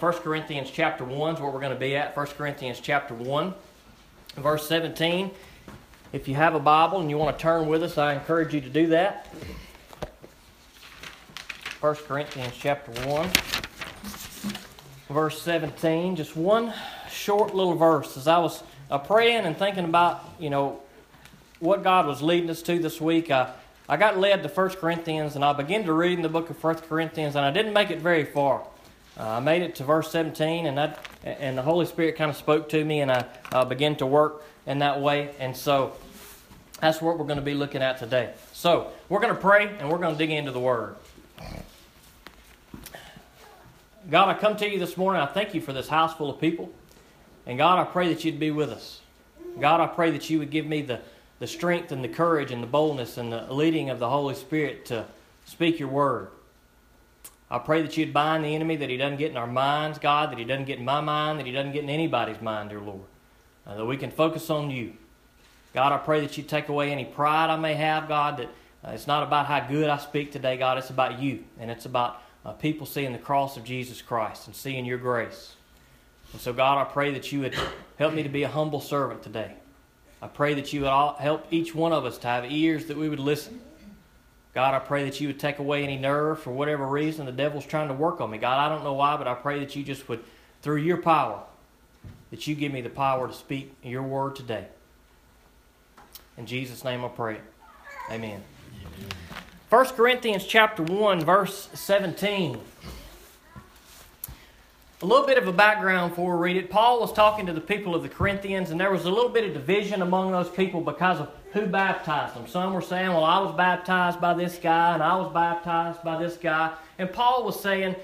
1 Corinthians chapter 1 is where we're going to be at. 1 Corinthians chapter 1, verse 17. If you have a Bible and you want to turn with us, I encourage you to do that. 1 Corinthians chapter 1, verse 17. Just one short little verse. As I was praying and thinking about, what God was leading us to this week, I got led to 1 Corinthians, and I began to read in the book of 1 Corinthians, and I didn't make it very far. I made it to verse 17, and the Holy Spirit kind of spoke to me, and I began to work in that way. And so that's what we're going to be looking at today. So we're going to pray, and we're going to dig into the Word. God, I come to you this morning. I thank you for this house full of people. And God, I pray that you'd be with us. God, I pray that you would give me the strength and the courage and the boldness and the leading of the Holy Spirit to speak your Word. I pray that you'd bind the enemy, that he doesn't get in our minds, God, that he doesn't get in my mind, that he doesn't get in anybody's mind, dear Lord, that we can focus on you. God, I pray that you take away any pride I may have, God, that it's not about how good I speak today, God, it's about you, and it's about people seeing the cross of Jesus Christ and seeing your grace. And so, God, I pray that you would help me to be a humble servant today. I pray that you would help each one of us to have ears that we would listen. God, I pray that you would take away any nerve for whatever reason the devil's trying to work on me. God, I don't know why, but I pray that you just would, through your power, that you give me the power to speak your word today. In Jesus' name I pray. Amen. 1 Corinthians chapter 1, verse 17. A little bit of a background before we read it. Paul was talking to the people of the Corinthians, and there was a little bit of division among those people because of who baptized them. Some were saying, well, I was baptized by this guy, and I was baptized by this guy. And Paul was saying,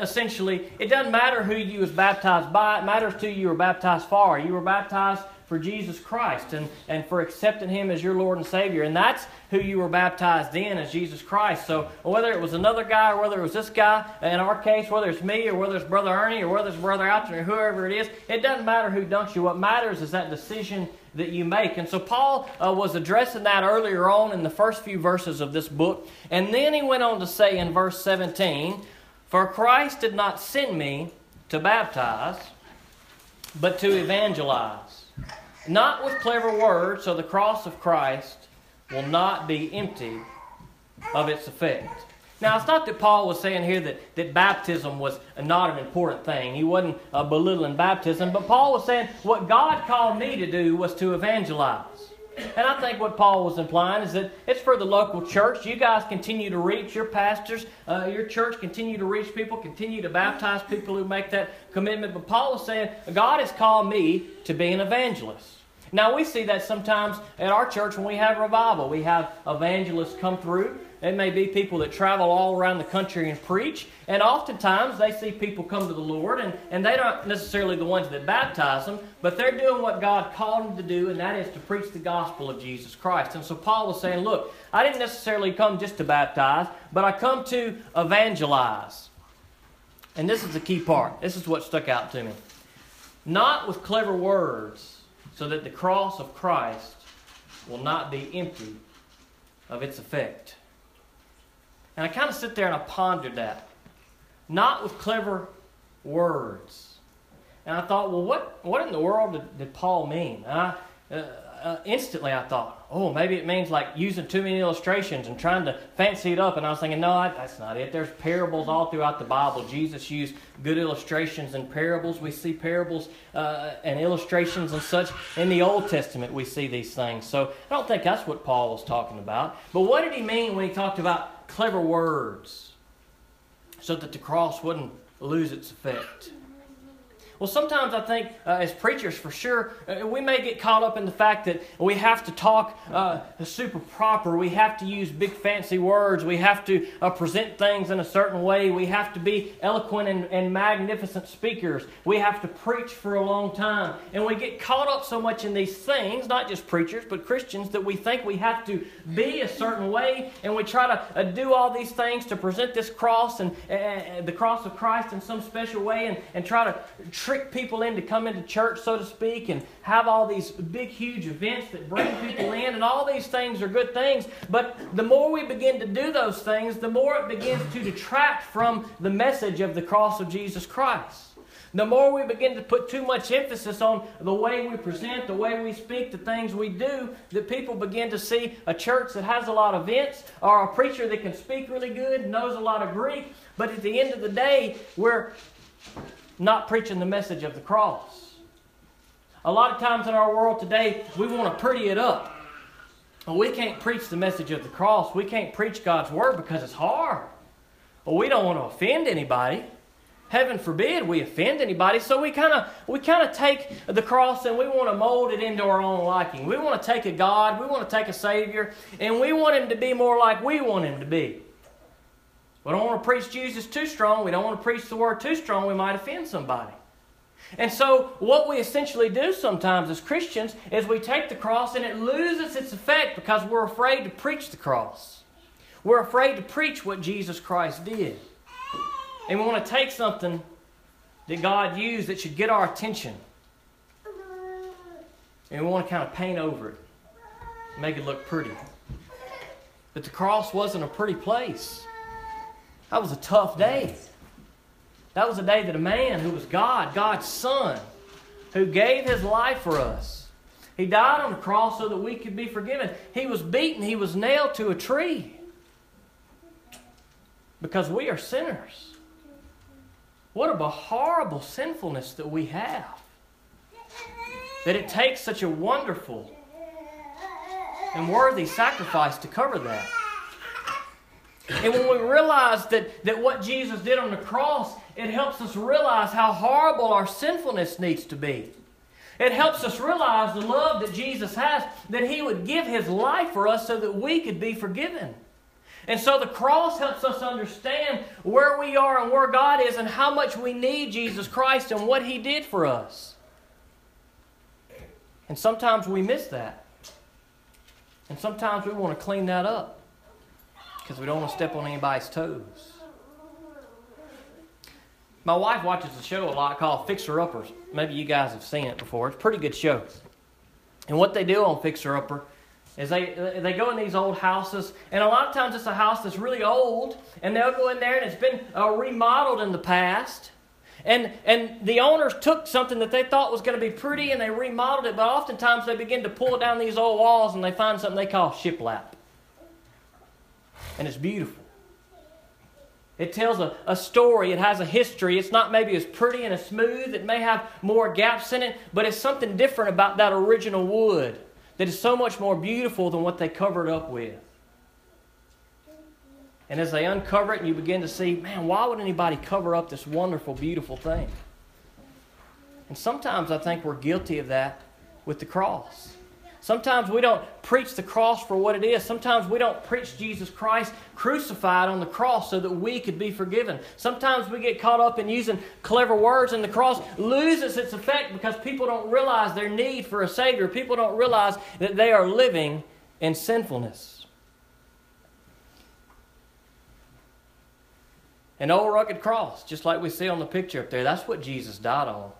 essentially, it doesn't matter who you was baptized by. It matters to you were baptized for. You were baptized for Jesus Christ and for accepting Him as your Lord and Savior. And that's who you were baptized in, as Jesus Christ. So whether it was another guy or whether it was this guy, in our case, whether it's me or whether it's Brother Ernie or whether it's Brother Alton or whoever it is, it doesn't matter who dunks you. What matters is that decision that you make. And so Paul was addressing that earlier on in the first few verses of this book. And then he went on to say in verse 17, "For Christ did not send me to baptize, but to evangelize. Not with clever words, so the cross of Christ will not be empty of its effect." Now, it's not that Paul was saying here that baptism was not an important thing. He wasn't belittling baptism, but Paul was saying what God called me to do was to evangelize. And I think what Paul was implying is that it's for the local church. You guys continue to reach your pastors, your church continue to reach people, continue to baptize people who make that commitment. But Paul was saying, God has called me to be an evangelist. Now, we see that sometimes at our church when we have revival. We have evangelists come through. It may be people that travel all around the country and preach. And oftentimes they see people come to the Lord, and they're not necessarily the ones that baptize them, but they're doing what God called them to do, and that is to preach the gospel of Jesus Christ. And so Paul was saying, look, I didn't necessarily come just to baptize, but I come to evangelize. And this is the key part. This is what stuck out to me. Not with clever words, so that the cross of Christ will not be empty of its effect. And I kind of sit there and I pondered that. Not with clever words. And I thought, well, what in the world did Paul mean? And I, instantly I thought, oh, maybe it means like using too many illustrations and trying to fancy it up. And I was thinking, no, that's not it. There's parables all throughout the Bible. Jesus used good illustrations and parables. We see parables and illustrations and such. In the Old Testament, we see these things. So I don't think that's what Paul was talking about. But what did he mean when he talked about clever words, so that the cross wouldn't lose its effect? Well, sometimes I think as preachers, for sure, we may get caught up in the fact that we have to talk super proper. We have to use big fancy words. We have to present things in a certain way. We have to be eloquent and magnificent speakers. We have to preach for a long time. And we get caught up so much in these things, not just preachers, but Christians, that we think we have to be a certain way. And we try to do all these things to present this cross and the cross of Christ in some special way and try to trick people in to come into church, so to speak, and have all these big, huge events that bring people in, and all these things are good things. But the more we begin to do those things, the more it begins to detract from the message of the cross of Jesus Christ. The more we begin to put too much emphasis on the way we present, the way we speak, the things we do, that people begin to see a church that has a lot of events, or a preacher that can speak really good, knows a lot of Greek, but at the end of the day, we're not preaching the message of the cross. A lot of times in our world today, we want to pretty it up. We can't preach the message of the cross. We can't preach God's word because it's hard. Well, we don't want to offend anybody. Heaven forbid we offend anybody. So we kind of take the cross and we want to mold it into our own liking. We want to take a God, we want to take a Savior, and we want Him to be more like we want Him to be. We don't want to preach Jesus too strong. We don't want to preach the word too strong. We might offend somebody. And so what we essentially do sometimes as Christians is we take the cross and it loses its effect because we're afraid to preach the cross. We're afraid to preach what Jesus Christ did. And we want to take something that God used that should get our attention, and we want to kind of paint over it, make it look pretty. But the cross wasn't a pretty place. That was a tough day. That was a day that a man who was God, God's Son, who gave His life for us, He died on the cross so that we could be forgiven. He was beaten. He was nailed to a tree. Because we are sinners. What a horrible sinfulness that we have. That it takes such a wonderful and worthy sacrifice to cover that. And when we realize that what Jesus did on the cross, it helps us realize how horrible our sinfulness needs to be. It helps us realize the love that Jesus has, that He would give His life for us so that we could be forgiven. And so the cross helps us understand where we are and where God is and how much we need Jesus Christ and what He did for us. And sometimes we miss that. And sometimes we want to clean that up, because we don't want to step on anybody's toes. My wife watches a show a lot called Fixer Uppers. Maybe you guys have seen it before. It's a pretty good show. And what they do on Fixer Upper is they go in these old houses, and a lot of times it's a house that's really old, and they'll go in there and it's been remodeled in the past. And the owners took something that they thought was going to be pretty and they remodeled it, but oftentimes they begin to pull down these old walls and they find something they call shiplap. And it's beautiful. It tells a story. It has a history. It's not maybe as pretty and as smooth. It may have more gaps in it, but it's something different about that original wood that is so much more beautiful than what they covered up with. And as they uncover it, and you begin to see, man, why would anybody cover up this wonderful, beautiful thing? And sometimes I think we're guilty of that with the cross. Sometimes we don't preach the cross for what it is. Sometimes we don't preach Jesus Christ crucified on the cross so that we could be forgiven. Sometimes we get caught up in using clever words, and the cross loses its effect because people don't realize their need for a Savior. People don't realize that they are living in sinfulness. An old rugged cross, just like we see on the picture up there, that's what Jesus died on.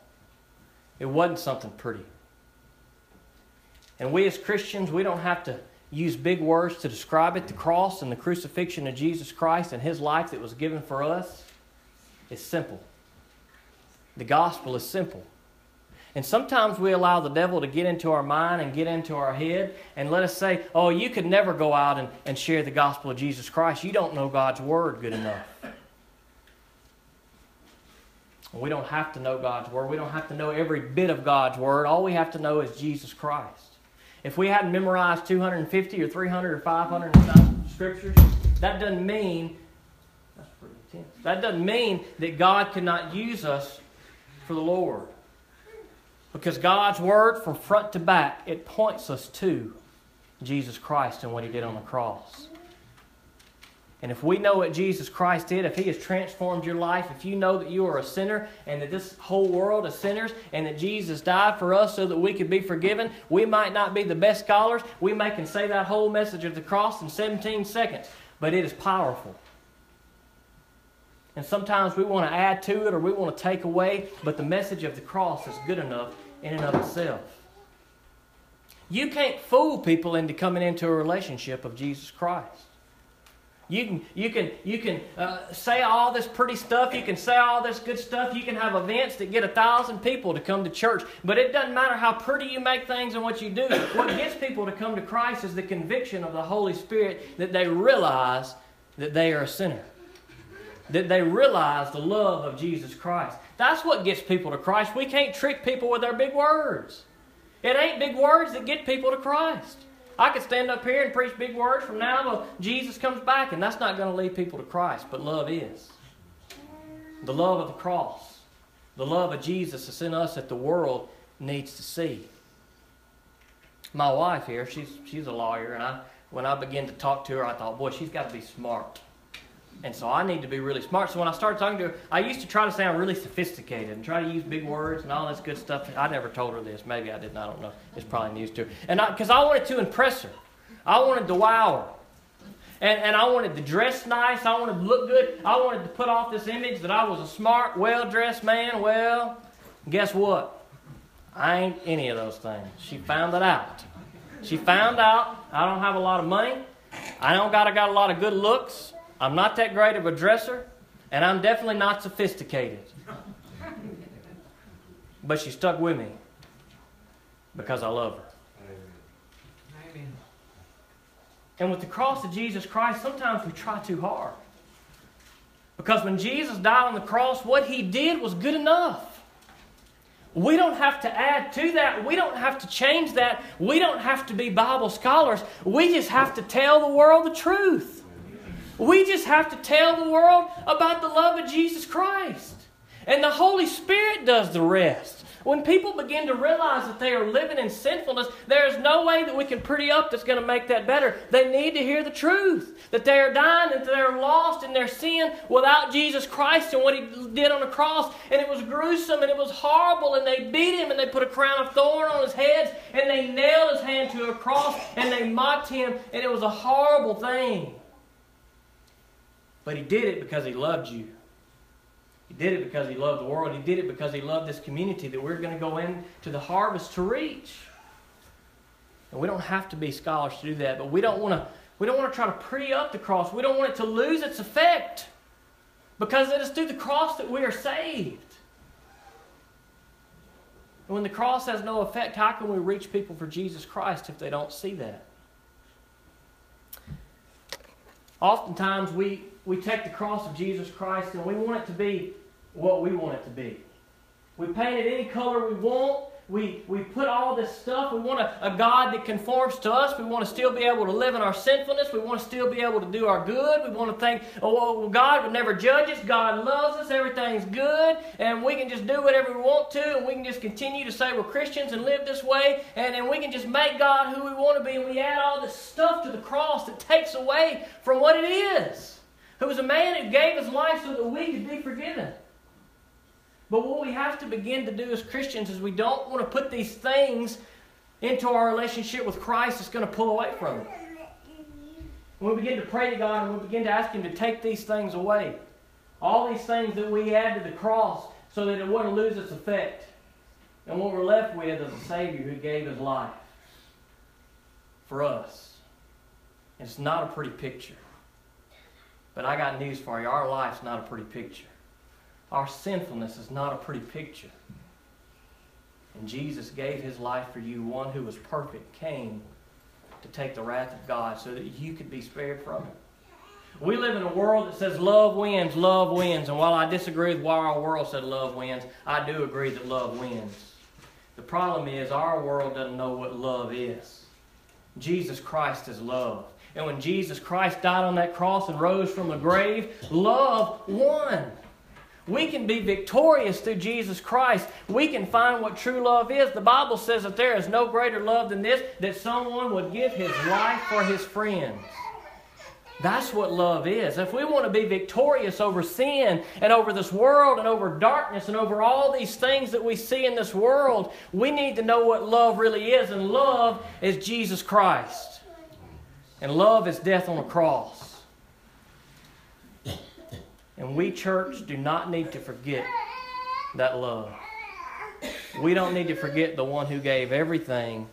It wasn't something pretty. And we as Christians, we don't have to use big words to describe it. The cross and the crucifixion of Jesus Christ and His life that was given for us is simple. The gospel is simple. And sometimes we allow the devil to get into our mind and get into our head and let us say, oh, you could never go out and share the gospel of Jesus Christ. You don't know God's word good enough. We don't have to know God's word. We don't have to know every bit of God's word. All we have to know is Jesus Christ. If we hadn't memorized 250 or 300 or 500 scriptures, that doesn't mean that God cannot use us for the Lord. Because God's word from front to back, it points us to Jesus Christ and what He did on the cross. And if we know what Jesus Christ did, if He has transformed your life, if you know that you are a sinner and that this whole world is sinners and that Jesus died for us so that we could be forgiven, we might not be the best scholars. We may can say that whole message of the cross in 17 seconds, but it is powerful. And sometimes we want to add to it or we want to take away, but the message of the cross is good enough in and of itself. You can't fool people into coming into a relationship of Jesus Christ. You can say all this pretty stuff. You can say all this good stuff. You can have events that get 1,000 people to come to church. But it doesn't matter how pretty you make things and what you do. What gets people to come to Christ is the conviction of the Holy Spirit, that they realize that they are a sinner, that they realize the love of Jesus Christ. That's what gets people to Christ. We can't trick people with our big words. It ain't big words that get people to Christ. I could stand up here and preach big words from now until Jesus comes back, and that's not going to lead people to Christ, but love is. The love of the cross, the love of Jesus that's in us that the world needs to see. My wife here, she's a lawyer, and when I began to talk to her, I thought, boy, she's got to be smart. And so I need to be really smart. So when I started talking to her, I used to try to sound really sophisticated and try to use big words and all this good stuff. I never told her this. Maybe I didn't. I don't know. It's probably news to her. And because I wanted to impress her. I wanted to wow her. And I wanted to dress nice. I wanted to look good. I wanted to put off this image that I was a smart, well-dressed man. Well, guess what? I ain't any of those things. She found that out. She found out I don't have a lot of money. I don't got a lot of good looks. I'm not that great of a dresser, and I'm definitely not sophisticated. But she stuck with me because I love her. Amen. And with the cross of Jesus Christ, sometimes we try too hard. Because when Jesus died on the cross, what he did was good enough. We don't have to add to that. We don't have to change that. We don't have to be Bible scholars. We just have to tell the world the truth. We just have to tell the world about the love of Jesus Christ. And the Holy Spirit does the rest. When people begin to realize that they are living in sinfulness, there is no way that we can pretty up that's going to make that better. They need to hear the truth. That they are dying and that they are lost in their sin without Jesus Christ and what He did on the cross. And it was gruesome and it was horrible, and they beat Him and they put a crown of thorns on His head and they nailed His hand to a cross and they mocked Him, and it was a horrible thing. But He did it because He loved you. He did it because He loved the world. He did it because He loved this community that we're going to go into the harvest to reach. And we don't have to be scholars to do that, but we don't want to try to pretty up the cross. We don't want it to lose its effect, because it is through the cross that we are saved. And when the cross has no effect, how can we reach people for Jesus Christ if they don't see that? Oftentimes we take the cross of Jesus Christ and we want it to be what we want it to be. We paint it any color we want. We put all this stuff. We want a God that conforms to us. We want to still be able to live in our sinfulness. We want to still be able to do our good. We want to think, oh, God would never judge us. God loves us. Everything's good. And we can just do whatever we want to. And we can just continue to say we're Christians and live this way. And then we can just make God who we want to be. And we add all this stuff to the cross that takes away from what it is. Who was a man who gave His life so that we could be forgiven. But what we have to begin to do as Christians is we don't want to put these things into our relationship with Christ that's going to pull away from it. When we begin to pray to God and we begin to ask Him to take these things away, all these things that we add to the cross so that it wouldn't lose its effect. And what we're left with is a Savior who gave His life for us. And it's not a pretty picture. But I got news for you. Our life's not a pretty picture. Our sinfulness is not a pretty picture. And Jesus gave His life for you. One who was perfect came to take the wrath of God so that you could be spared from it. We live in a world that says love wins, love wins. And while I disagree with why our world said love wins, I do agree that love wins. The problem is our world doesn't know what love is. Jesus Christ is love. And when Jesus Christ died on that cross and rose from the grave, love won. We can be victorious through Jesus Christ. We can find what true love is. The Bible says that there is no greater love than this, that someone would give his life for his friends. That's what love is. If we want to be victorious over sin and over this world and over darkness and over all these things that we see in this world, we need to know what love really is. And love is Jesus Christ. And love is death on a cross. And we, church, do not need to forget that love. We don't need to forget the one who gave everything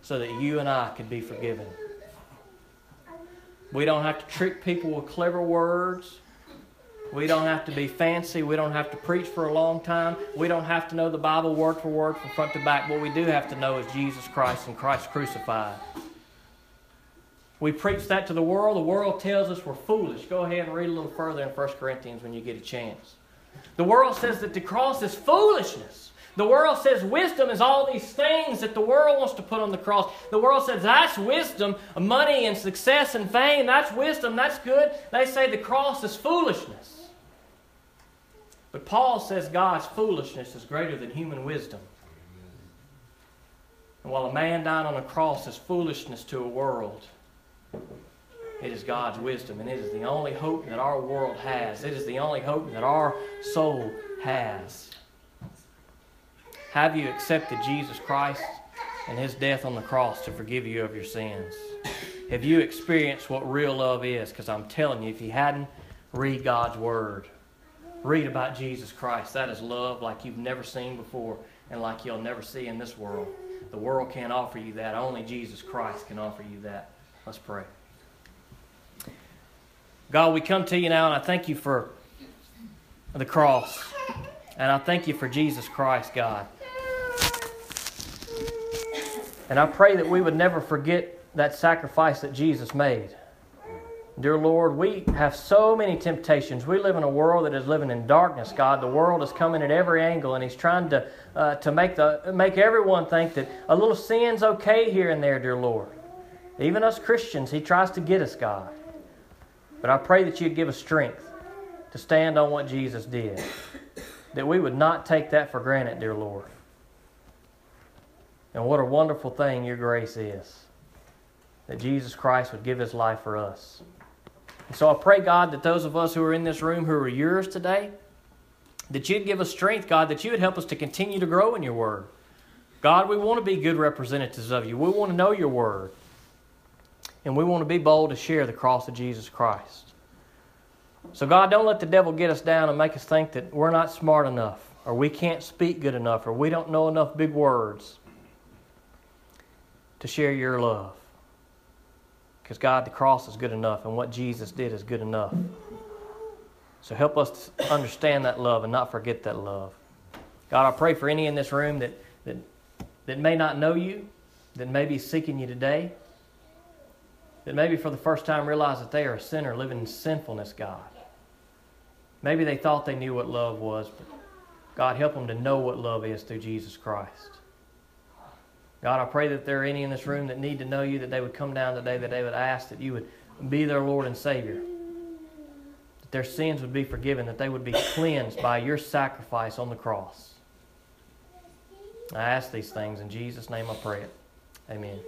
so that you and I could be forgiven. We don't have to trick people with clever words. We don't have to be fancy. We don't have to preach for a long time. We don't have to know the Bible word for word from front to back. What we do have to know is Jesus Christ and Christ crucified. We preach that to the world. The world tells us we're foolish. Go ahead and read a little further in 1 Corinthians when you get a chance. The world says that the cross is foolishness. The world says wisdom is all these things that the world wants to put on the cross. The world says that's wisdom, money and success and fame. That's wisdom. That's good. They say the cross is foolishness. But Paul says God's foolishness is greater than human wisdom. And while a man died on a cross is foolishness to a world, it is God's wisdom, and it is the only hope that our world has. It is the only hope that our soul has. Have you accepted Jesus Christ and His death on the cross to forgive you of your sins? Have you experienced what real love is? Because I'm telling you, if you hadn't, read God's Word. Read about Jesus Christ. That is love like you've never seen before and like you'll never see in this world. The world can't offer you that. Only Jesus Christ can offer you that. Let's pray. God, we come to you now, and I thank you for the cross. And I thank you for Jesus Christ, God. And I pray that we would never forget that sacrifice that Jesus made. Dear Lord, we have so many temptations. We live in a world that is living in darkness, God. The world is coming at every angle, and he's trying to make everyone think that a little sin's okay here and there, dear Lord. Even us Christians, he tries to get us, God. But I pray that you'd give us strength to stand on what Jesus did, that we would not take that for granted, dear Lord. And what a wonderful thing your grace is, that Jesus Christ would give his life for us. And so I pray, God, that those of us who are in this room who are yours today, that you'd give us strength, God, that you would help us to continue to grow in your word. God, we want to be good representatives of you. We want to know your word. And we want to be bold to share the cross of Jesus Christ. So, God, don't let the devil get us down and make us think that we're not smart enough, or we can't speak good enough, or we don't know enough big words to share your love. Because, God, the cross is good enough, and what Jesus did is good enough. So help us to understand that love and not forget that love. God, I pray for any in this room that may not know you, that may be seeking you today, that maybe for the first time realize that they are a sinner living in sinfulness, God. Maybe they thought they knew what love was, but, God, help them to know what love is through Jesus Christ. God, I pray that there are any in this room that need to know you, that they would come down today, that they would ask that you would be their Lord and Savior, that their sins would be forgiven, that they would be cleansed by your sacrifice on the cross. I ask these things in Jesus' name I pray it. Amen.